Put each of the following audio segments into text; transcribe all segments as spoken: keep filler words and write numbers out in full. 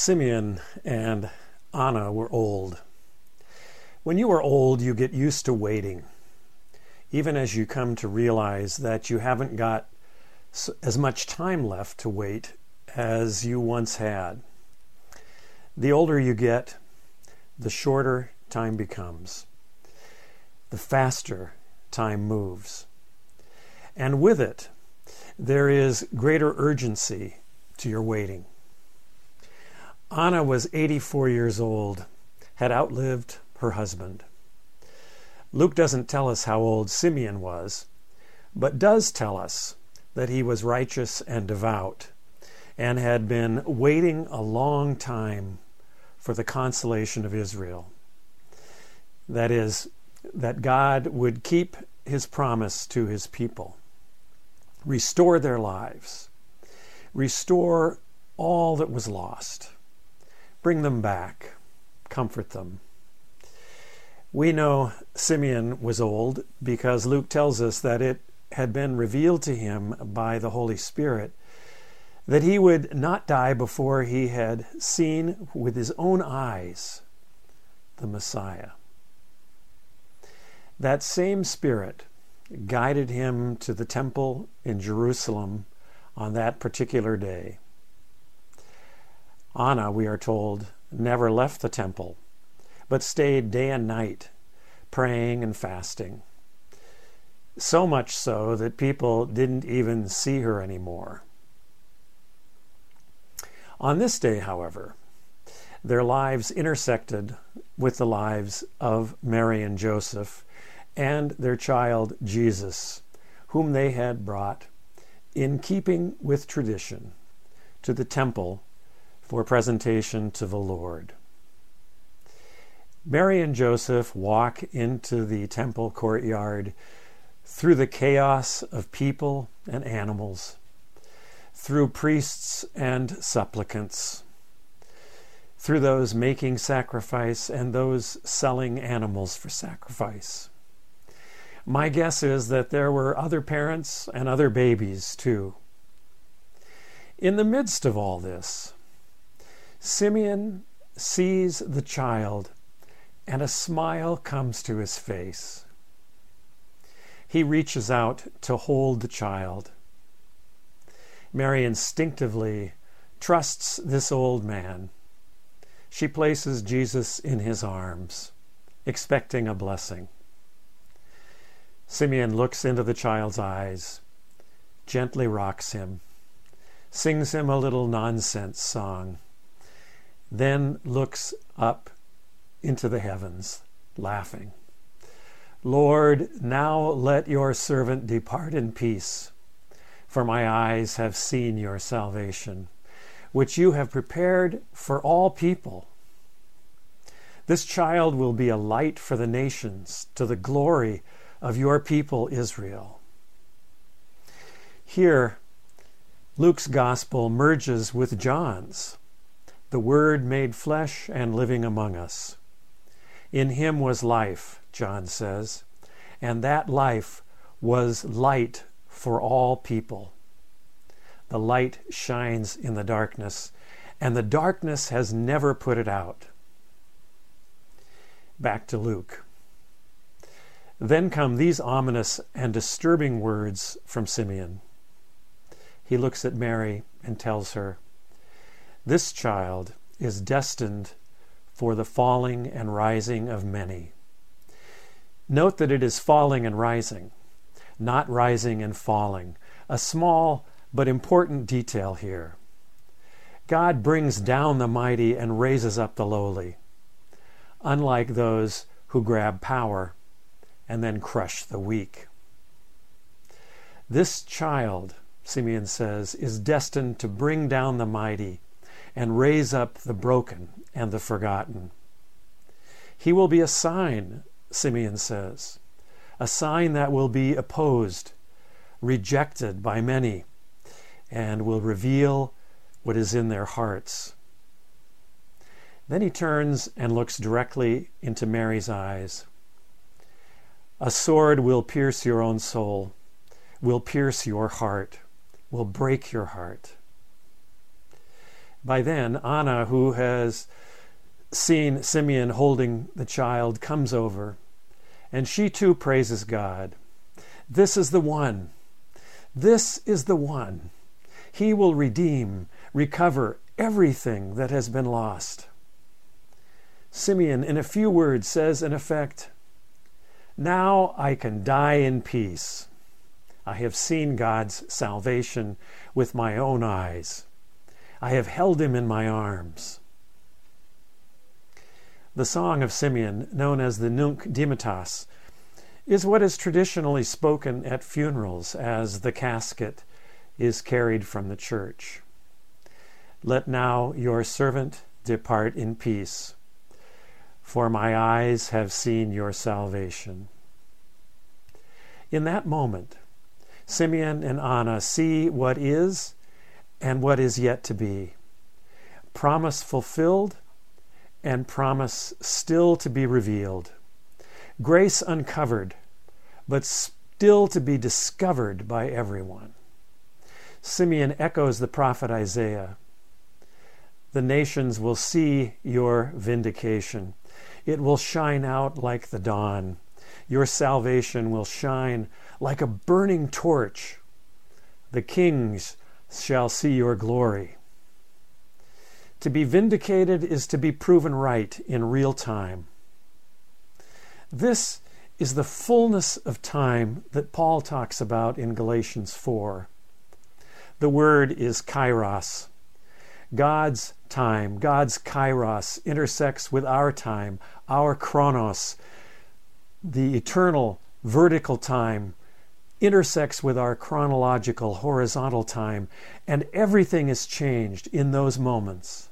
Simeon and Anna were old. When you are old, you get used to waiting, even as you come to realize that you haven't got as much time left to wait as you once had. The older you get, the shorter time becomes, the faster time moves. And with it, there is greater urgency to your waiting. Anna was eighty-four years old, had outlived her husband. Luke doesn't tell us how old Simeon was, but does tell us that he was righteous and devout, and had been waiting a long time for the consolation of Israel. That is, that God would keep his promise to his people, restore their lives, restore all that was lost, bring them back, comfort them. We know Simeon was old because Luke tells us that it had been revealed to him by the Holy Spirit that he would not die before he had seen with his own eyes the Messiah. That same Spirit guided him to the temple in Jerusalem on that particular day. Anna, we are told, never left the temple, but stayed day and night, praying and fasting. So much so that people didn't even see her anymore. On this day, however, their lives intersected with the lives of Mary and Joseph and their child Jesus, whom they had brought, in keeping with tradition, to the temple for presentation to the Lord. Mary and Joseph walk into the temple courtyard through the chaos of people and animals, through priests and supplicants, through those making sacrifice and those selling animals for sacrifice. My guess is that there were other parents and other babies too. In the midst of all this, Simeon sees the child, and a smile comes to his face. He reaches out to hold the child. Mary instinctively trusts this old man. She places Jesus in his arms, expecting a blessing. Simeon looks into the child's eyes, gently rocks him, sings him a little nonsense song, then looks up into the heavens, laughing. "Lord, now let your servant depart in peace, for my eyes have seen your salvation, which you have prepared for all people. This child will be a light for the nations, to the glory of your people Israel." Here, Luke's gospel merges with John's, the Word made flesh and living among us. "In him was life," John says, "and that life was light for all people. The light shines in the darkness, and the darkness has never put it out." Back to Luke. Then come these ominous and disturbing words from Simeon. He looks at Mary and tells her, "This child is destined for the falling and rising of many." Note that it is falling and rising, not rising and falling. A small but important detail here. God brings down the mighty and raises up the lowly, unlike those who grab power and then crush the weak. This child, Simeon says, is destined to bring down the mighty and raise up the broken and the forgotten. "He will be a sign," Simeon says, "a sign that will be opposed, rejected by many, and will reveal what is in their hearts." Then he turns and looks directly into Mary's eyes. "A sword will pierce your own soul, will pierce your heart, will break your heart." By then, Anna, who has seen Simeon holding the child, comes over, and she too praises God. This is the one. This is the one. He will redeem, recover everything that has been lost. Simeon, in a few words, says in effect, "Now I can die in peace. I have seen God's salvation with my own eyes. I have held him in my arms." The song of Simeon, known as the Nunc Dimittas, is what is traditionally spoken at funerals as the casket is carried from the church. "Let now your servant depart in peace, for my eyes have seen your salvation." In that moment, Simeon and Anna see what is and what is yet to be. Promise fulfilled and promise still to be revealed. Grace uncovered, but still to be discovered by everyone. Simeon echoes the prophet Isaiah. "The nations will see your vindication. It will shine out like the dawn. Your salvation will shine like a burning torch. The kings shall see your glory." To be vindicated is to be proven right in real time. This is the fullness of time that Paul talks about in Galatians four. The word is kairos. God's time, God's kairos, intersects with our time, our chronos. The eternal vertical time intersects with our chronological horizontal time, and everything is changed in those moments.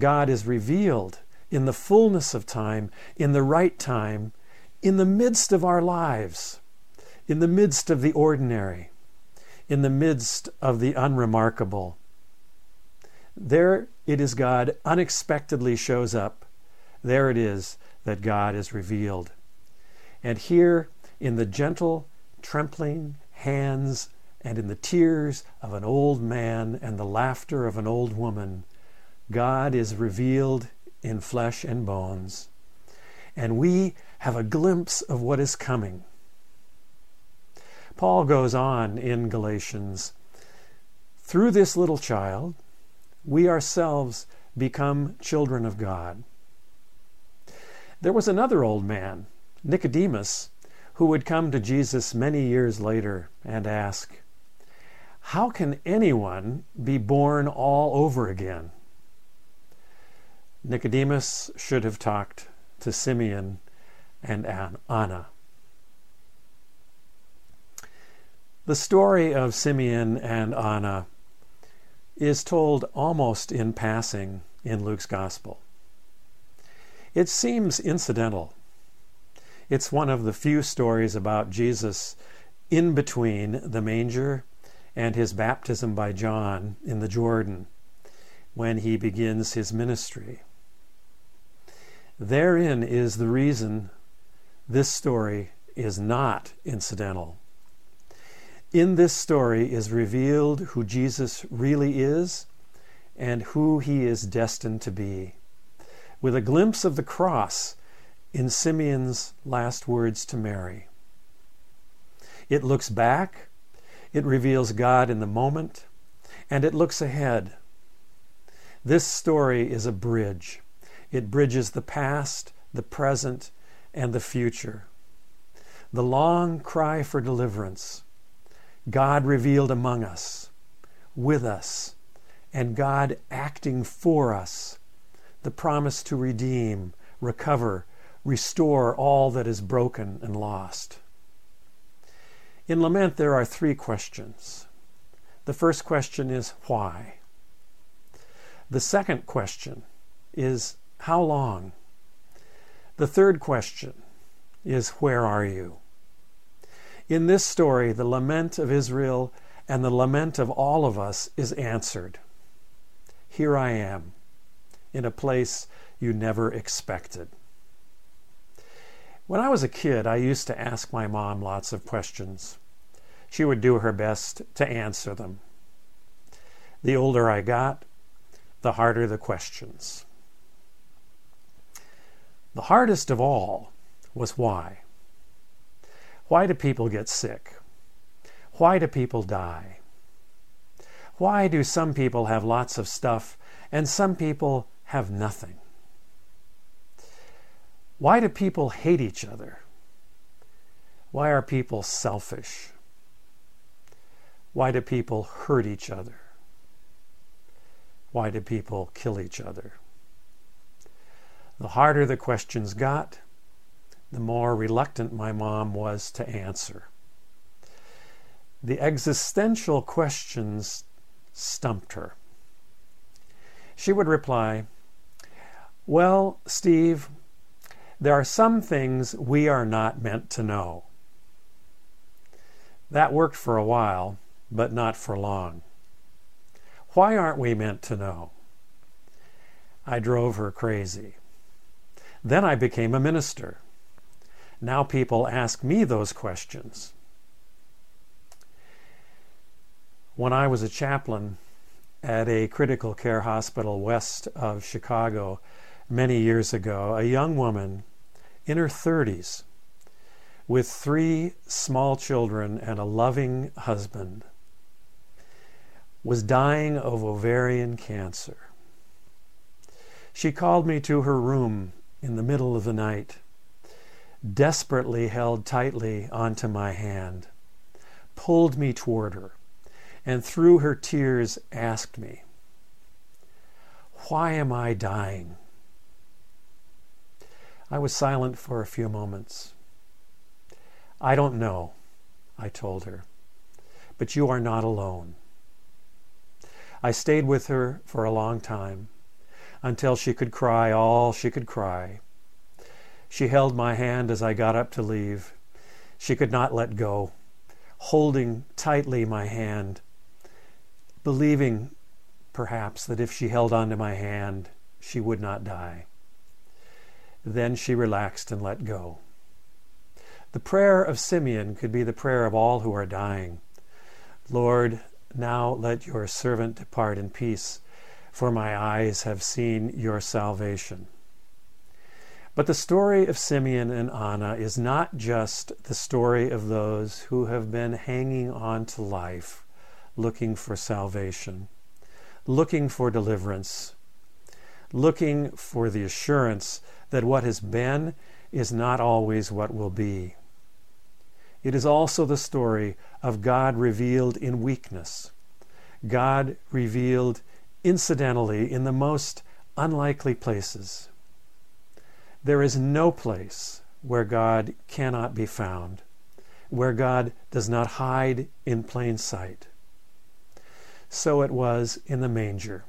God is revealed in the fullness of time, in the right time, in the midst of our lives, in the midst of the ordinary, in the midst of the unremarkable. There it is God unexpectedly shows up. There it is that God is revealed. And here, in the gentle, trembling hands and in the tears of an old man and the laughter of an old woman, God is revealed in flesh and bones. And we have a glimpse of what is coming. Paul goes on in Galatians, "Through this little child, we ourselves become children of God." There was another old man, Nicodemus, who would come to Jesus many years later and ask, "How can anyone be born all over again?" Nicodemus should have talked to Simeon and Anna. The story of Simeon and Anna is told almost in passing in Luke's Gospel. It seems incidental. It's one of the few stories about Jesus in between the manger and his baptism by John in the Jordan, when he begins his ministry. Therein is the reason this story is not incidental. In this story is revealed who Jesus really is and who he is destined to be, with a glimpse of the cross in Simeon's last words to Mary. It looks back, it reveals God in the moment, and it looks ahead. This story is a bridge. It bridges the past, the present, and the future. The long cry for deliverance, God revealed among us, with us, and God acting for us. The promise to redeem, recover, restore all that is broken and lost. In lament, there are three questions. The first question is, why? The second question is, how long? The third question is, where are you? In this story, the lament of Israel and the lament of all of us is answered. Here I am, in a place you never expected. When I was a kid, I used to ask my mom lots of questions. She would do her best to answer them. The older I got, the harder the questions. The hardest of all was why. Why do people get sick? Why do people die? Why do some people have lots of stuff and some people have nothing? Why do people hate each other? Why are people selfish? Why do people hurt each other? Why do people kill each other? The harder the questions got, the more reluctant my mom was to answer. The existential questions stumped her. She would reply, "Well, Steve, there are some things we are not meant to know." That worked for a while, but not for long. Why aren't we meant to know? I drove her crazy. Then I became a minister. Now people ask me those questions. When I was a chaplain at a critical care hospital west of Chicago many years ago, a young woman in her thirties with three small children and a loving husband was dying of ovarian cancer. She called me to her room in the middle of the night, desperately held tightly onto my hand, pulled me toward her, and through her tears asked me, "Why am I dying?" I was silent for a few moments. "I don't know," I told her, "but you are not alone." I stayed with her for a long time, until she could cry all she could cry. She held my hand as I got up to leave. She could not let go, holding tightly my hand, believing perhaps that if she held onto my hand, she would not die. Then she relaxed and let go. The prayer of Simeon could be the prayer of all who are dying. "Lord, now let your servant depart in peace, for my eyes have seen your salvation." But the story of Simeon and Anna is not just the story of those who have been hanging on to life, looking for salvation, looking for deliverance, looking for the assurance that what has been is not always what will be. It is also the story of God revealed in weakness, God revealed incidentally, in the most unlikely places. There is no place where God cannot be found, where God does not hide in plain sight. So it was in the manger.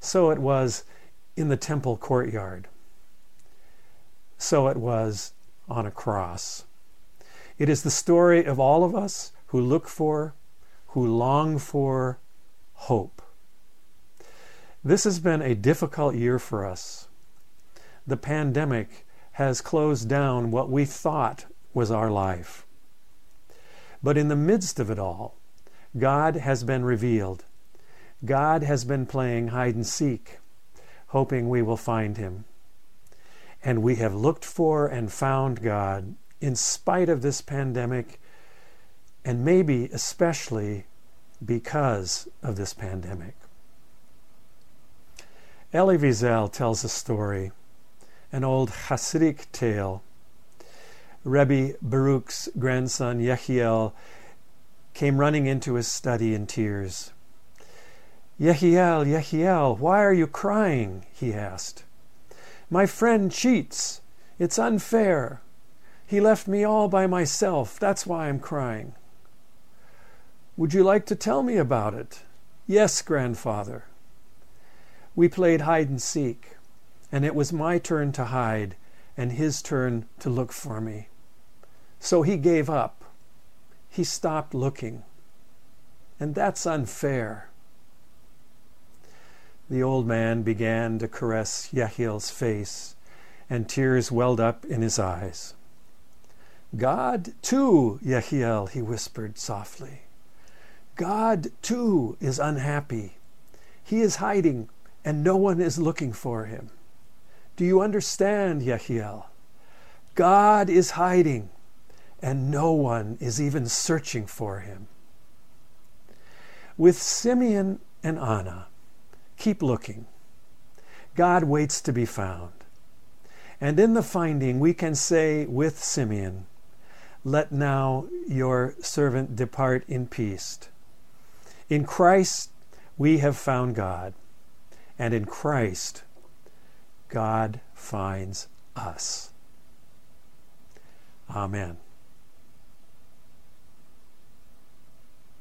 So it was in the temple courtyard. So it was on a cross. It is the story of all of us who look for, who long for hope. This has been a difficult year for us. The pandemic has closed down what we thought was our life. But in the midst of it all, God has been revealed. God has been playing hide and seek, hoping we will find him. And we have looked for and found God in spite of this pandemic, and maybe especially because of this pandemic. Elie Wiesel tells a story, an old Hasidic tale. Rebbe Baruch's grandson Yehiel came running into his study in tears. "Yehiel, Yehiel, why are you crying?" he asked. "My friend cheats. It's unfair. He left me all by myself. That's why I'm crying." "Would you like to tell me about it?" "Yes, grandfather." "We played hide and seek, and it was my turn to hide and his turn to look for me. So he gave up. He stopped looking. And that's unfair." The old man began to caress Yehiel's face, and tears welled up in his eyes. "God too, Yehiel," he whispered softly. "God too is unhappy. He is hiding, and no one is looking for him. Do you understand, Yehiel? God is hiding, and no one is even searching for him. With Simeon and Anna, keep looking. God waits to be found. And in the finding, we can say with Simeon, "Let now your servant depart in peace. In Christ we have found God, and in Christ God finds us." Amen.